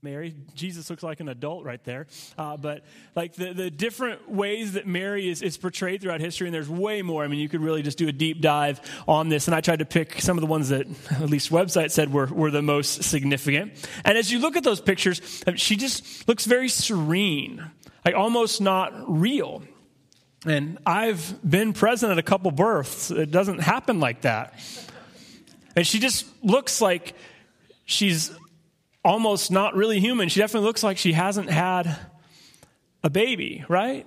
Mary. Jesus looks like an adult right there. But like the different ways that Mary is portrayed throughout history, and there's way more. I mean, you could really just do a deep dive on this. And I tried to pick some of the ones that at least website said were the most significant. And as you look at those pictures, she just looks very serene, like almost not real. And I've been present at a couple births. It doesn't happen like that. And she just looks like she's almost not really human. She definitely looks like she hasn't had a baby, right?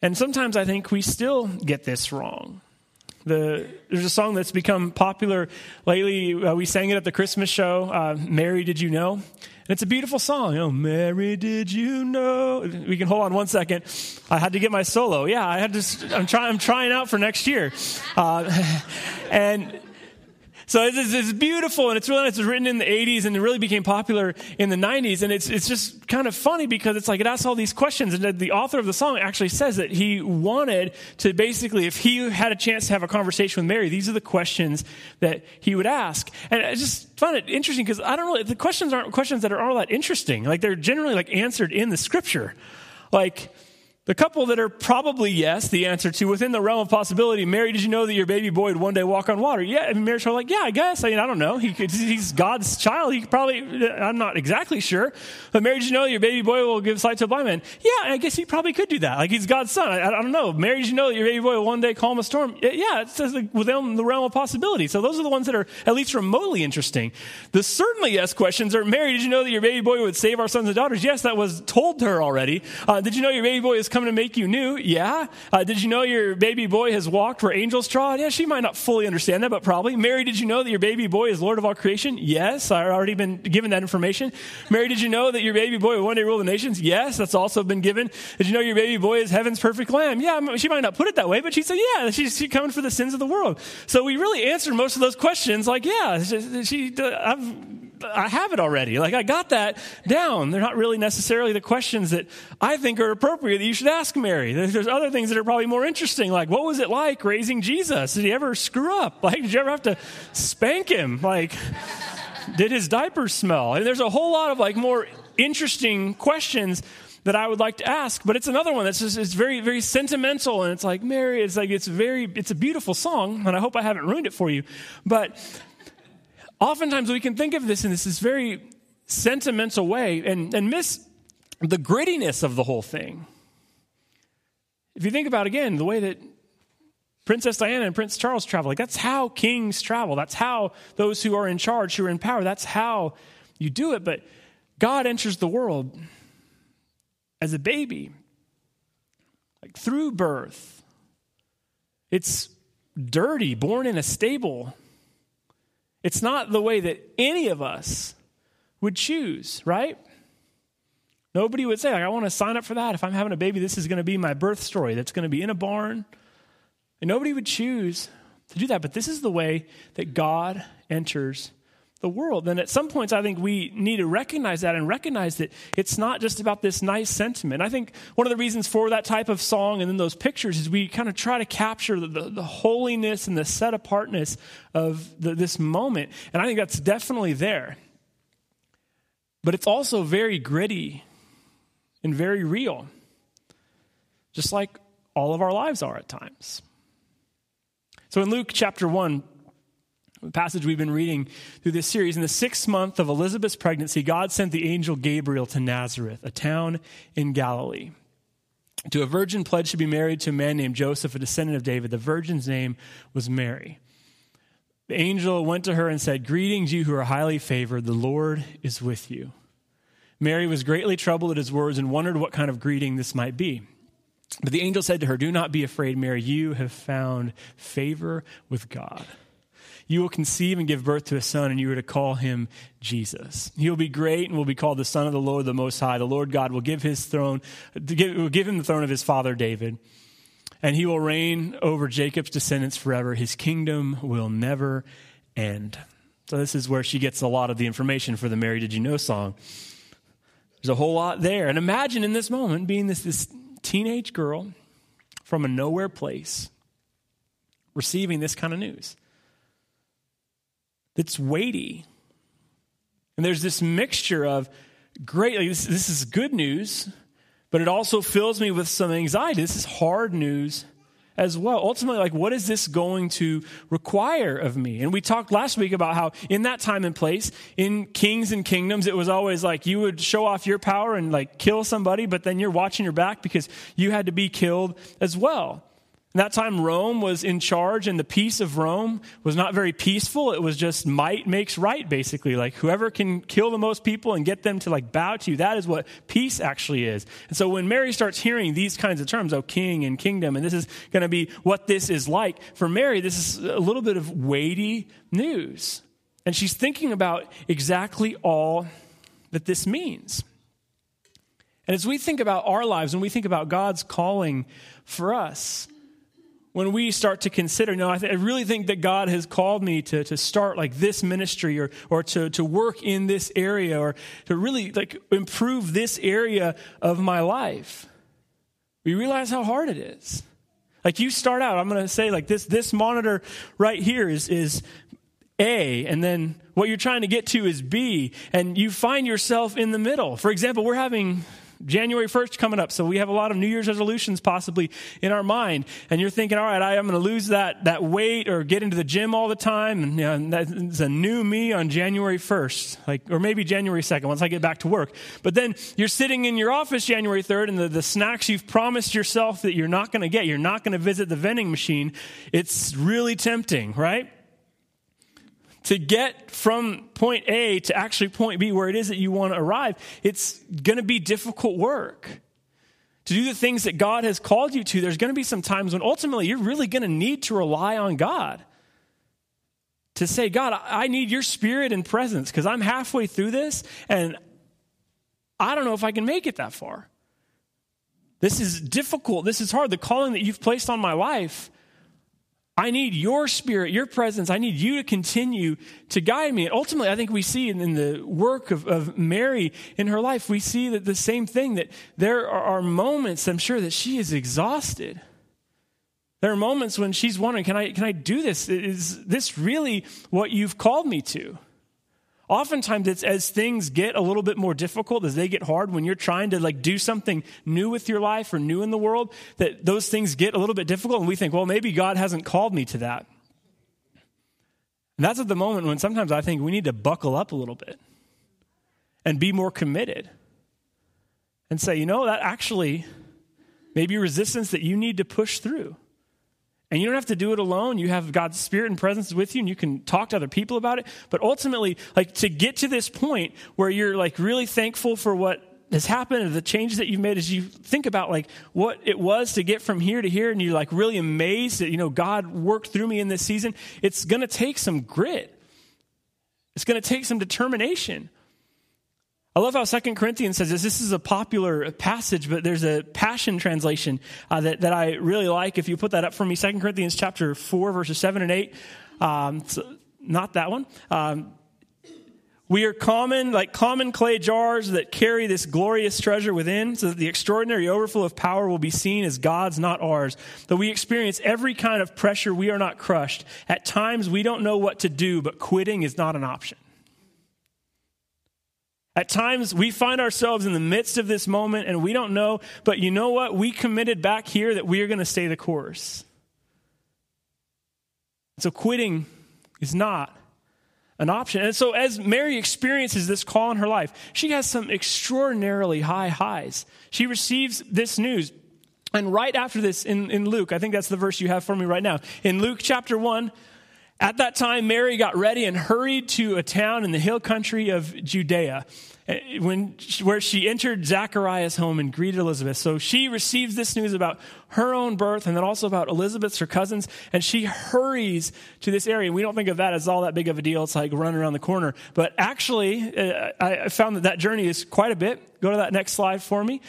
And sometimes I think we still get this wrong. There's a song that's become popular lately. We sang it at the Christmas show, Mary, Did You Know? And it's a beautiful song. Oh, Mary, did you know? We can hold on one second. I had to get my solo. Yeah, I had to. I'm trying out for next year. And so it's beautiful, and it's really nice. It was written in the 80s, and it really became popular in the 90s. And it's just kind of funny because it's like it asks all these questions. And the author of the song actually says that he wanted to basically, if he had a chance to have a conversation with Mary, these are the questions that he would ask. And I just found it interesting because I don't really, the questions aren't questions that are all that interesting. Like they're generally like answered in the scripture. Like the couple that are probably, yes, the answer to within the realm of possibility, Mary, did you know that your baby boy would one day walk on water? Yeah, and Mary's like, yeah, I guess. I mean, I don't know. He's God's child. He could probably, I'm not exactly sure. But Mary, did you know your baby boy will give sight to a blind man? Yeah, I guess he probably could do that. Like, he's God's son. I don't know. Mary, did you know that your baby boy will one day calm a storm? Yeah, it says like within the realm of possibility. So those are the ones that are at least remotely interesting. The certainly yes questions are, Mary, did you know that your baby boy would save our sons and daughters? Yes, that was told to her already. Did you know your baby boy is coming to make you new? Yeah. Did you know your baby boy has walked where angels trod? Yeah, she might not fully understand that, but probably. Mary, did you know that your baby boy is Lord of all creation? Yes, I've already been given that information. Mary, did you know that your baby boy will one day rule the nations? Yes, that's also been given. Did you know your baby boy is heaven's perfect lamb? Yeah, she might not put it that way, but she said, yeah, she's coming for the sins of the world. So we really answered most of those questions like, yeah, I have it already. Like, I got that down. They're not really necessarily the questions that I think are appropriate that you should ask Mary. There's other things that are probably more interesting, like, what was it like raising Jesus? Did he ever screw up? Like, did you ever have to spank him? Like, did his diapers smell? And there's a whole lot of, like, more interesting questions that I would like to ask, but it's another one that's just, it's very, very sentimental, and it's like, Mary, it's like, it's a beautiful song, and I hope I haven't ruined it for you, but oftentimes we can think of this in this very sentimental way and miss the grittiness of the whole thing. If you think about, again, the way that Princess Diana and Prince Charles travel, like that's how kings travel. That's how those who are in charge, who are in power, that's how you do it. But God enters the world as a baby, like through birth. It's dirty, born in a stable. It's not the way that any of us would choose, right? Nobody would say, like, I want to sign up for that. If I'm having a baby, this is going to be my birth story. That's going to be in a barn. And nobody would choose to do that. But this is the way that God enters the world. And at some points, I think we need to recognize that and recognize that it's not just about this nice sentiment. I think one of the reasons for that type of song and then those pictures is we kind of try to capture the holiness and the set-apartness of this moment. And I think that's definitely there. But it's also very gritty and very real, just like all of our lives are at times. So in Luke chapter 1, the passage we've been reading through this series, in the 6th month of Elizabeth's pregnancy, God sent the angel Gabriel to Nazareth, a town in Galilee, to a virgin pledged to be married to a man named Joseph, a descendant of David. The virgin's name was Mary. The angel went to her and said, "Greetings, you who are highly favored, the Lord is with you." Mary was greatly troubled at his words and wondered what kind of greeting this might be. But the angel said to her, "Do not be afraid, Mary, you have found favor with God. You will conceive and give birth to a son, and you are to call him Jesus. He will be great and will be called the Son of the Lord, the Most High. The Lord God will give him the throne of his father David, and he will reign over Jacob's descendants forever. His kingdom will never end." So this is where she gets a lot of the information for the Mary Did You Know song. There's a whole lot there. And imagine in this moment being this teenage girl from a nowhere place receiving this kind of news. It's weighty. And there's this mixture of great, like this is good news, but it also fills me with some anxiety. This is hard news as well. Ultimately, like, what is this going to require of me? And we talked last week about how in that time and place, in kings and kingdoms, it was always like you would show off your power and like kill somebody, but then you're watching your back because you had to be killed as well. In that time, Rome was in charge, and the peace of Rome was not very peaceful. It was just might makes right, basically. Like, whoever can kill the most people and get them to, like, bow to you, that is what peace actually is. And so when Mary starts hearing these kinds of terms, oh, king and kingdom, and this is going to be what this is like, for Mary, this is a little bit of weighty news. And she's thinking about exactly all that this means. And as we think about our lives, and we think about God's calling for us, when we start to consider, no, I really think that God has called me to start like this ministry or to work in this area or to really like improve this area of my life, we realize how hard it is. Like you start out, I'm going to say like this monitor right here is A, and then what you're trying to get to is B, and you find yourself in the middle. For example, we're having January 1st coming up, so we have a lot of New Year's resolutions possibly in our mind, and you're thinking, all right, I'm going to lose that weight or get into the gym all the time, and, you know, and that's a new me on January 1st, like, or maybe January 2nd, once I get back to work. But then you're sitting in your office January 3rd, and the snacks you've promised yourself that you're not going to get, you're not going to visit the vending machine, it's really tempting, right? To get from point A to actually point B, where it is that you want to arrive, it's going to be difficult work. To do the things that God has called you to, there's going to be some times when ultimately you're really going to need to rely on God. To say, God, I need your spirit and presence because I'm halfway through this and I don't know if I can make it that far. This is difficult. This is hard. The calling that you've placed on my life, I need your spirit, your presence. I need you to continue to guide me. And ultimately, I think we see in the work of Mary in her life, we see that the same thing, that there are moments, I'm sure, that she is exhausted. There are moments when she's wondering, can I do this? Is this really what you've called me to? Oftentimes, it's as things get a little bit more difficult, as they get hard, when you're trying to like do something new with your life or new in the world, that those things get a little bit difficult, and we think, well, maybe God hasn't called me to that. And that's at the moment when sometimes I think we need to buckle up a little bit and be more committed and say, you know, that actually may be resistance that you need to push through. And you don't have to do it alone. You have God's spirit and presence with you, and you can talk to other people about it. But ultimately, like, to get to this point where you're like really thankful for what has happened and the changes that you've made, as you think about like what it was to get from here to here, and you're like really amazed that, you know, God worked through me in this season, it's going to take some grit. It's going to take some determination. I love how 2 Corinthians says this. This is a popular passage, but there's a Passion Translation that I really like. If you put that up for me, 2 Corinthians chapter 4, verses 7 and 8. So not that one. We are common clay jars that carry this glorious treasure within, so that the extraordinary overflow of power will be seen as God's, not ours. Though we experience every kind of pressure, we are not crushed. At times, we don't know what to do, but quitting is not an option. At times, we find ourselves in the midst of this moment, and we don't know, but you know what? We committed back here that we are going to stay the course. So quitting is not an option. And so as Mary experiences this call in her life, she has some extraordinarily high highs. She receives this news. And right after this, in Luke, I think that's the verse you have for me right now. In Luke chapter 1, at that time, Mary got ready and hurried to a town in the hill country of Judea, where she entered Zechariah's home and greeted Elizabeth. So she receives this news about her own birth and then also about Elizabeth's, her cousins, and she hurries to this area. We don't think of that as all that big of a deal. It's like running around the corner. But actually, I found that journey is quite a bit. Go to that next slide for me.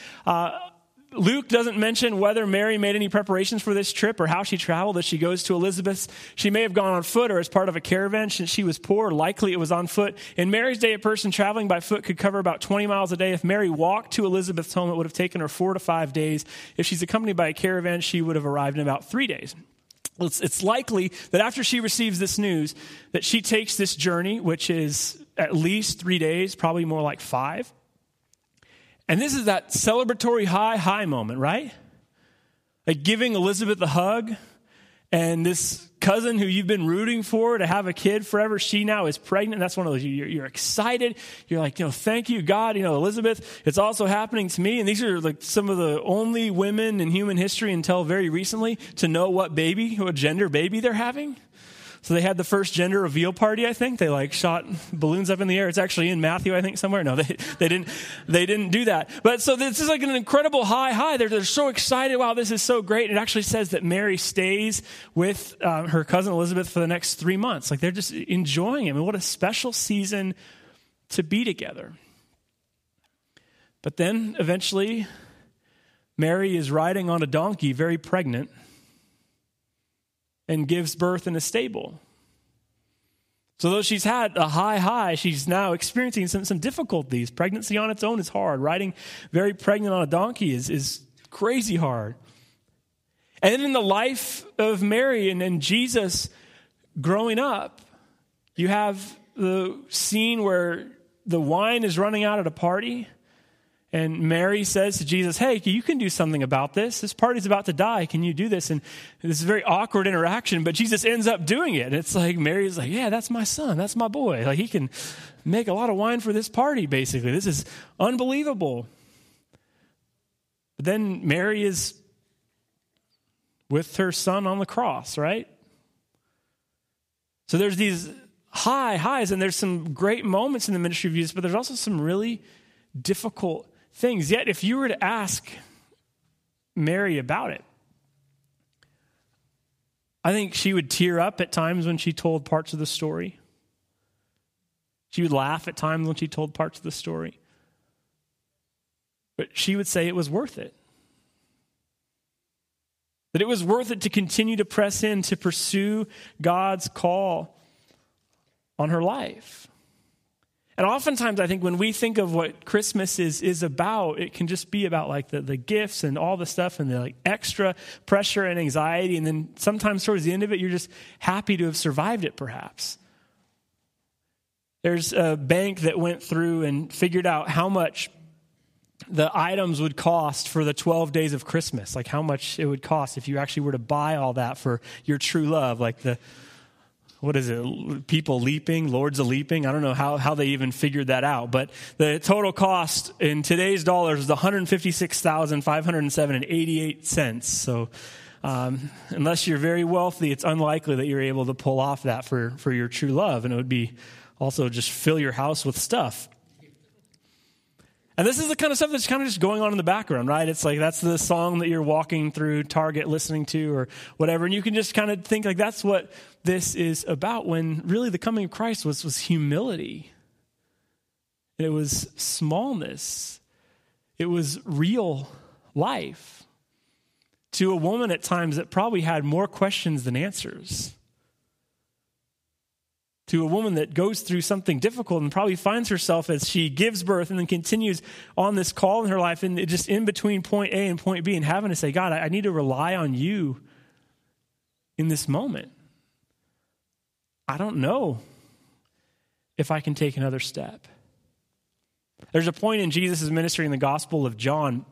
Luke doesn't mention whether Mary made any preparations for this trip or how she traveled as she goes to Elizabeth's. She may have gone on foot or as part of a caravan. Since she was poor, likely it was on foot. In Mary's day, a person traveling by foot could cover about 20 miles a day. If Mary walked to Elizabeth's home, it would have taken her 4 to 5 days. If she's accompanied by a caravan, she would have arrived in about 3 days. It's likely that after she receives this news, that she takes this journey, which is at least 3 days, probably more like 5. And this is that celebratory high moment, right? Like giving Elizabeth a hug, and this cousin who you've been rooting for to have a kid forever, she now is pregnant. That's one of those, you're excited. You're like, thank you, God. Elizabeth, it's also happening to me. And these are like some of the only women in human history until very recently to know what gender baby they're having. So they had the first gender reveal party, I think. They shot balloons up in the air. It's actually in Matthew, I think, somewhere. No, they didn't do that. But so this is like an incredible high. They're so excited. Wow, this is so great. And it actually says that Mary stays with her cousin Elizabeth for the next 3 months. Like they're just enjoying it. I mean, what a special season to be together. But then eventually Mary is riding on a donkey, very pregnant, and gives birth in a stable. So though she's had a high, she's now experiencing some difficulties. Pregnancy on its own is hard. Riding very pregnant on a donkey is crazy hard. And then in the life of Mary and Jesus growing up, you have the scene where the wine is running out at a party, and Mary says to Jesus, hey, you can do something about this. This party's about to die. Can you do this? And this is a very awkward interaction, but Jesus ends up doing it. And it's like, Mary's like, yeah, that's my son. That's my boy. Like he can make a lot of wine for this party, basically. This is unbelievable. But then Mary is with her son on the cross, right? So there's these highs, and there's some great moments in the ministry of Jesus, but there's also some really difficult things. Yet, if you were to ask Mary about it, I think she would tear up at times when she told parts of the story. She would laugh at times when she told parts of the story. But she would say it was worth it. That it was worth it to continue to press in, to pursue God's call on her life. And oftentimes, I think when we think of what Christmas is about, it can just be about like the gifts and all the stuff and the like extra pressure and anxiety. And then sometimes towards the end of it, you're just happy to have survived it, perhaps. There's a bank that went through and figured out how much the items would cost for the 12 days of Christmas, like how much it would cost if you actually were to buy all that for your true love, like the... what is it? People leaping, lords of leaping. I don't know how they even figured that out. But the total cost in today's dollars is $156,507.88. So unless you're very wealthy, it's unlikely that you're able to pull off that for your true love. And it would be also just fill your house with stuff. And this is the kind of stuff that's kind of just going on in the background, right? It's like that's the song that you're walking through Target listening to or whatever. And you can just kind of think like that's what this is about, when really the coming of Christ was humility. And it was smallness. It was real life to a woman at times that probably had more questions than answers. To a woman that goes through something difficult and probably finds herself as she gives birth and then continues on this call in her life and just in between point A and point B and having to say, God, I need to rely on you in this moment. I don't know if I can take another step. There's a point in Jesus' ministry in the Gospel of John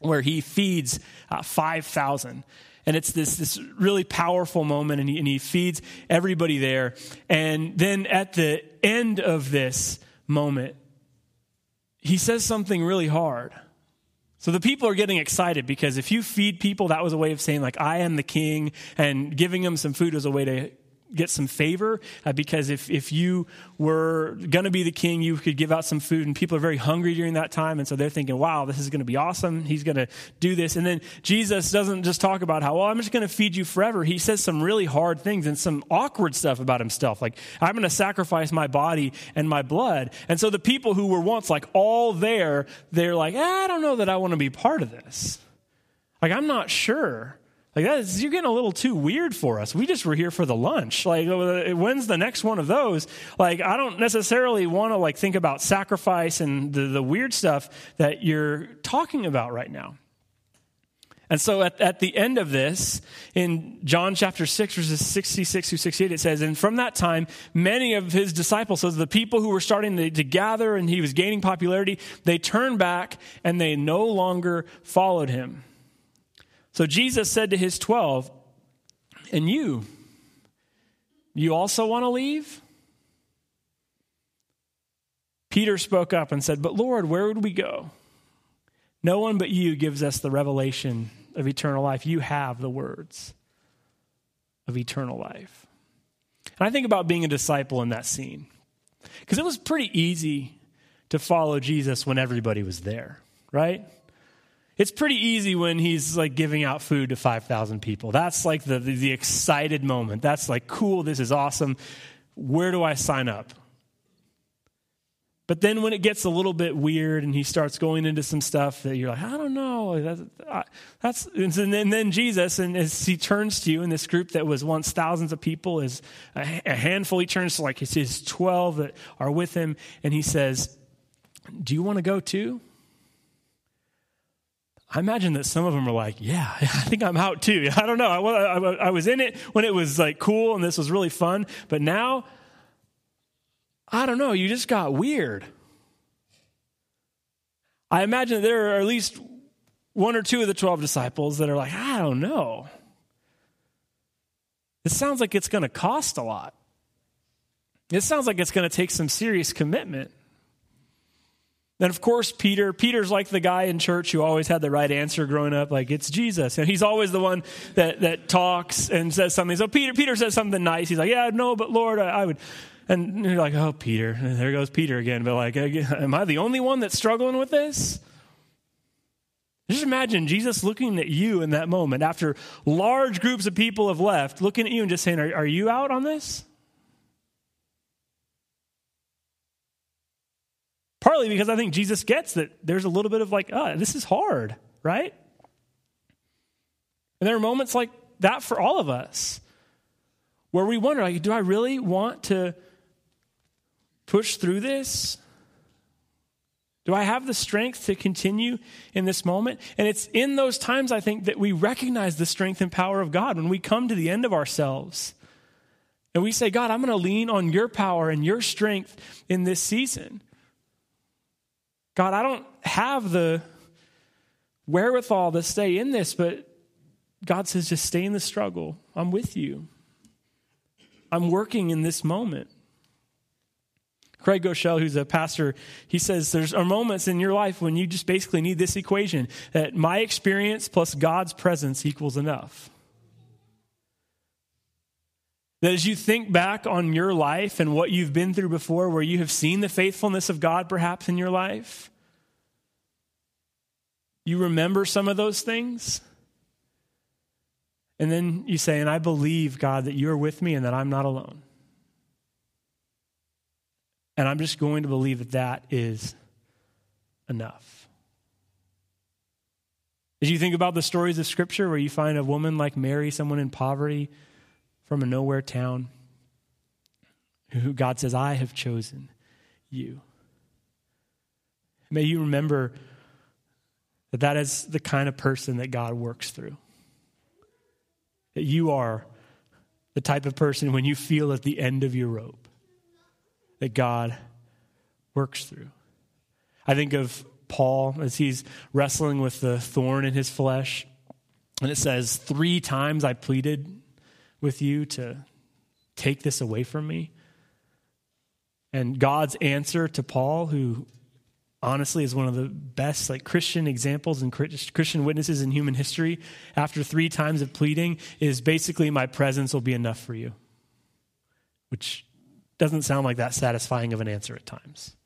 where he feeds 5,000. And it's this really powerful moment, and he feeds everybody there. And then at the end of this moment, he says something really hard. So the people are getting excited because if you feed people, that was a way of saying, like, I am the king, and giving them some food was a way to get some favor, because if you were going to be the king, you could give out some food, and people are very hungry during that time, and so they're thinking, wow, this is going to be awesome. He's going to do this. And then Jesus doesn't just talk about how, well, I'm just going to feed you forever. He says some really hard things and some awkward stuff about himself, like, I'm going to sacrifice my body and my blood. And so the people who were once like all there, they're like, I don't know that I want to be part of this. Like, I'm not sure. Like, you're getting a little too weird for us. We just were here for the lunch. Like, when's the next one of those? Like, I don't necessarily want to, like, think about sacrifice and the weird stuff that you're talking about right now. And so at the end of this, in John chapter 6, verses 66 through 68, it says, and from that time, many of his disciples, so the people who were starting to gather and he was gaining popularity, they turned back and they no longer followed him. So Jesus said to his 12, and you also want to leave? Peter spoke up and said, but Lord, where would we go? No one but you gives us the revelation of eternal life. You have the words of eternal life. And I think about being a disciple in that scene, because it was pretty easy to follow Jesus when everybody was there, right? It's pretty easy when he's like giving out food to 5,000 people. That's like the excited moment. That's like, cool, this is awesome. Where do I sign up? But then when it gets a little bit weird and he starts going into some stuff that you're like, I don't know. And then Jesus, and as he turns to you in this group that was once thousands of people, is a handful, he turns to like his 12 that are with him, and he says, do you want to go too? I imagine that some of them are like, yeah, I think I'm out too. I don't know. I was in it when it was like cool and this was really fun, but now, I don't know, you just got weird. I imagine there are at least one or two of the 12 disciples that are like, I don't know. This sounds like it's going to cost a lot. This sounds like it's going to take some serious commitment. Then, of course, Peter's like the guy in church who always had the right answer growing up, like, it's Jesus. And he's always the one that talks and says something. So Peter says something nice. He's like, yeah, no, but Lord, I would... And you're like, oh, Peter, and there goes Peter again. But like, am I the only one that's struggling with this? Just imagine Jesus looking at you in that moment after large groups of people have left, looking at you and just saying, are you out on this? Partly because I think Jesus gets that there's a little bit of like, this is hard, right? And there are moments like that for all of us where we wonder, like, do I really want to push through this? Do I have the strength to continue in this moment? And it's in those times, I think, that we recognize the strength and power of God when we come to the end of ourselves. And we say, God, I'm going to lean on your power and your strength in this season. God, I don't have the wherewithal to stay in this, but God says, just stay in the struggle. I'm with you. I'm working in this moment. Craig Groeschel, who's a pastor, he says there are moments in your life when you just basically need this equation, that my experience plus God's presence equals enough. That as you think back on your life and what you've been through before, where you have seen the faithfulness of God perhaps in your life, you remember some of those things. And then you say, and I believe, God, that you're with me and that I'm not alone. And I'm just going to believe that that is enough. As you think about the stories of Scripture where you find a woman like Mary, someone in poverty from a nowhere town, who God says, I have chosen you. May you remember that that is the kind of person that God works through. That you are the type of person when you feel at the end of your rope that God works through. I think of Paul as he's wrestling with the thorn in his flesh. And it says, 3 times I pleaded with you to take this away from me. And God's answer to Paul, who honestly is one of the best like Christian examples and Christian witnesses in human history, after 3 times of pleading, is basically my presence will be enough for you, which doesn't sound like that satisfying of an answer at times.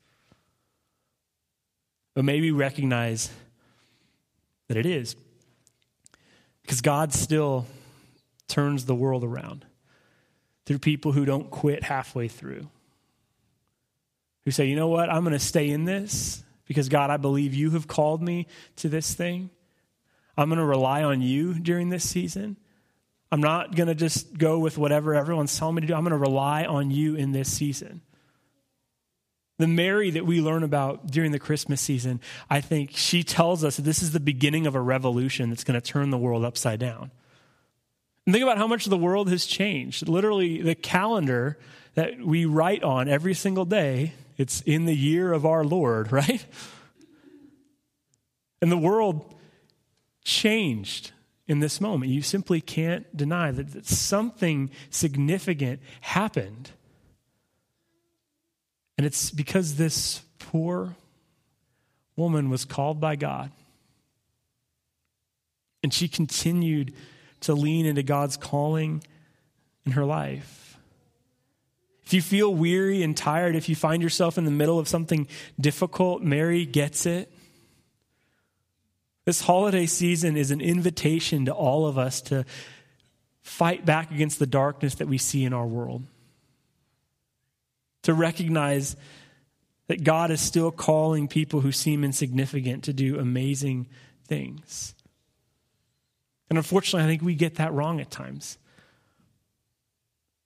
But maybe recognize that it is, because God still turns the world around through people who don't quit halfway through, who say, you know what, I'm going to stay in this. Because, God, I believe you have called me to this thing. I'm going to rely on you during this season. I'm not going to just go with whatever everyone's telling me to do. I'm going to rely on you in this season. The Mary that we learn about during the Christmas season, I think she tells us that this is the beginning of a revolution that's going to turn the world upside down. And think about how much the world has changed. Literally, the calendar that we write on every single day, it's in the year of our Lord, right? And the world changed in this moment. You simply can't deny that something significant happened. And it's because this poor woman was called by God. And she continued to lean into God's calling in her life. If you feel weary and tired, if you find yourself in the middle of something difficult, Mary gets it. This holiday season is an invitation to all of us to fight back against the darkness that we see in our world. To recognize that God is still calling people who seem insignificant to do amazing things. And unfortunately, I think we get that wrong at times.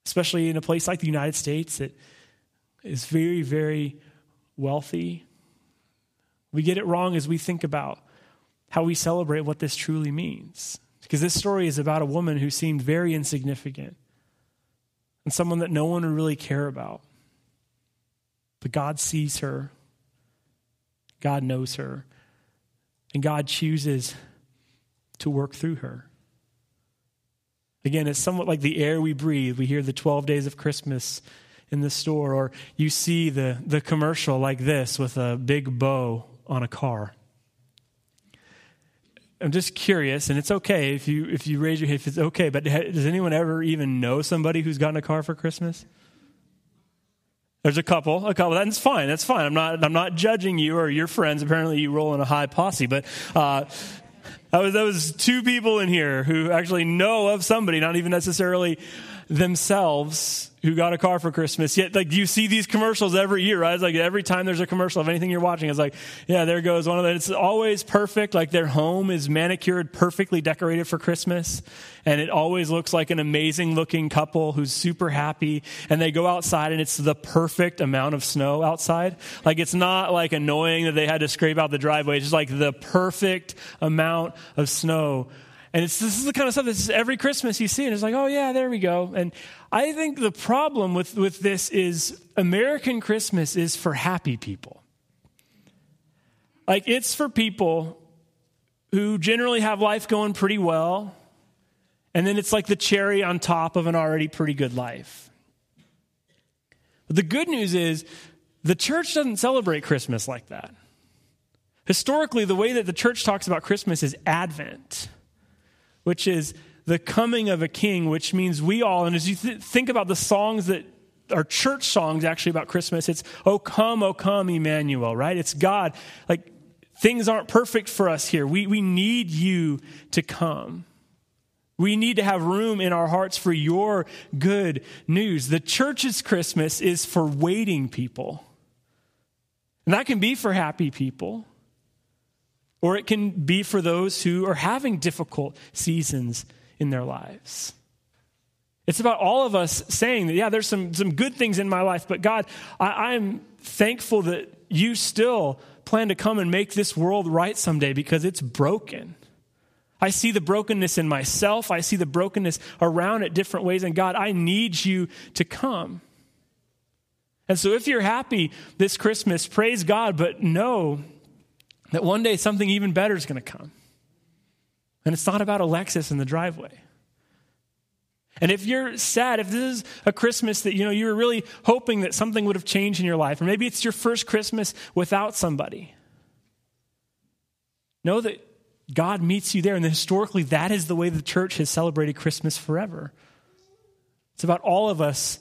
Especially in a place like the United States that is very, very wealthy. We get it wrong as we think about how we celebrate what this truly means. Because this story is about a woman who seemed very insignificant and someone that no one would really care about. But God sees her, God knows her, and God chooses to work through her. Again, it's somewhat like the air we breathe. We hear the 12 days of Christmas in the store, or you see the commercial like this with a big bow on a car. I'm just curious, and it's okay if you raise your hand, if it's okay, but does anyone ever even know somebody who's gotten a car for Christmas? There's a couple. That's fine. That's fine. I'm not judging you or your friends. Apparently, you roll in a high posse. But that was two people in here who actually know of somebody, not even necessarily themselves, who got a car for Christmas. Yet, like, you see these commercials every year, right? It's like every time there's a commercial of anything you're watching, it's like, yeah, there goes one of them. It's always perfect. Like, their home is manicured, perfectly decorated for Christmas. And it always looks like an amazing looking couple who's super happy. And they go outside and it's the perfect amount of snow outside. Like, it's not like annoying that they had to scrape out the driveway. It's just like the perfect amount of snow. And this is the kind of stuff that's every Christmas you see, and it's like, oh yeah, there we go. And I think the problem with this is American Christmas is for happy people. Like, it's for people who generally have life going pretty well, and then it's like the cherry on top of an already pretty good life. But the good news is the church doesn't celebrate Christmas like that. Historically, the way that the church talks about Christmas is Advent, which is the coming of a king, which means we all, and as you think about the songs that are church songs actually about Christmas, it's, O come, Emmanuel, right? It's God. Like, things aren't perfect for us here. We need you to come. We need to have room in our hearts for your good news. The church's Christmas is for waiting people. And that can be for happy people. Or it can be for those who are having difficult seasons in their lives. It's about all of us saying that, yeah, there's some good things in my life, but God, I'm thankful that you still plan to come and make this world right someday because it's broken. I see the brokenness in myself. I see the brokenness around it different ways. And God, I need you to come. And so if you're happy this Christmas, praise God, but know that one day something even better is going to come. And it's not about a Lexus in the driveway. And if you're sad, if this is a Christmas that, you know, you were really hoping that something would have changed in your life, or maybe it's your first Christmas without somebody, know that God meets you there. And historically, that is the way the church has celebrated Christmas forever. It's about all of us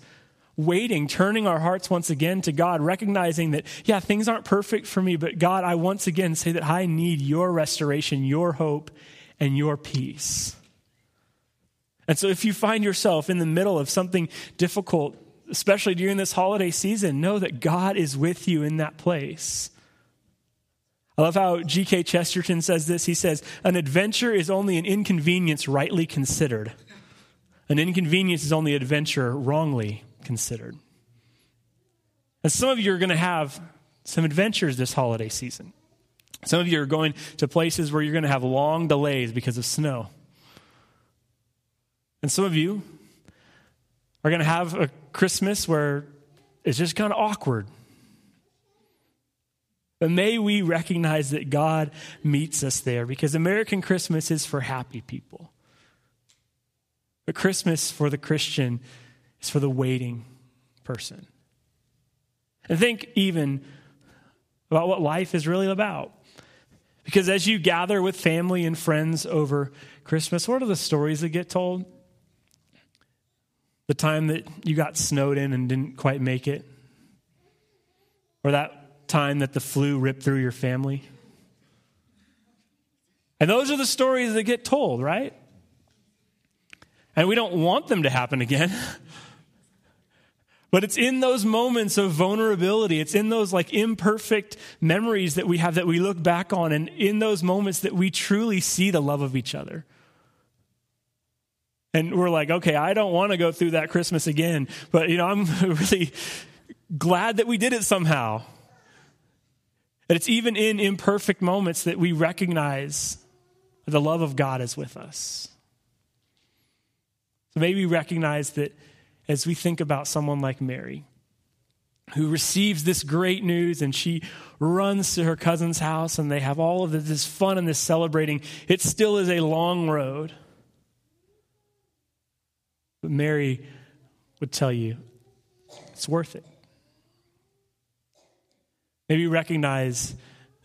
waiting, turning our hearts once again to God, recognizing that, yeah, things aren't perfect for me, but God, I once again say that I need your restoration, your hope, and your peace. And so if you find yourself in the middle of something difficult, especially during this holiday season, know that God is with you in that place. I love how G.K. Chesterton says this. He says, an adventure is only an inconvenience rightly considered. An inconvenience is only adventure wrongly considered. And some of you are going to have some adventures this holiday season. Some of you are going to places where you're going to have long delays because of snow. And some of you are going to have a Christmas where it's just kind of awkward. But may we recognize that God meets us there, because American Christmas is for happy people. But Christmas for the Christian is for the waiting person. And think even about what life is really about. Because as you gather with family and friends over Christmas, what are the stories that get told? The time that you got snowed in and didn't quite make it? Or that time that the flu ripped through your family? And those are the stories that get told, right? And we don't want them to happen again. But it's in those moments of vulnerability, it's in those like imperfect memories that we have that we look back on, and in those moments that we truly see the love of each other. And we're like, okay, I don't want to go through that Christmas again, but I'm really glad that we did it somehow. And it's even in imperfect moments that we recognize that the love of God is with us. So maybe we recognize that as we think about someone like Mary, who receives this great news and she runs to her cousin's house and they have all of this fun and this celebrating, it still is a long road. But Mary would tell you, it's worth it. Maybe recognize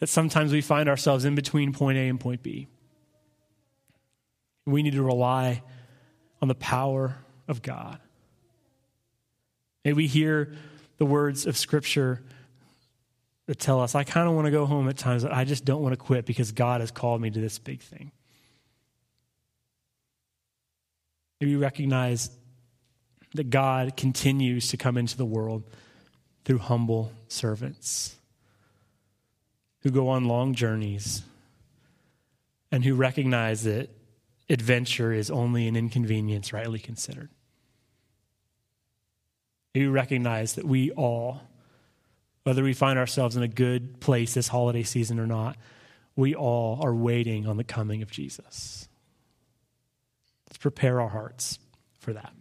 that sometimes we find ourselves in between point A and point B. We need to rely on the power of God. May we hear the words of Scripture that tell us, I kind of want to go home at times, but I just don't want to quit because God has called me to this big thing. May we recognize that God continues to come into the world through humble servants who go on long journeys and who recognize that adventure is only an inconvenience rightly considered. We recognize that we all, whether we find ourselves in a good place this holiday season or not, we all are waiting on the coming of Jesus. Let's prepare our hearts for that.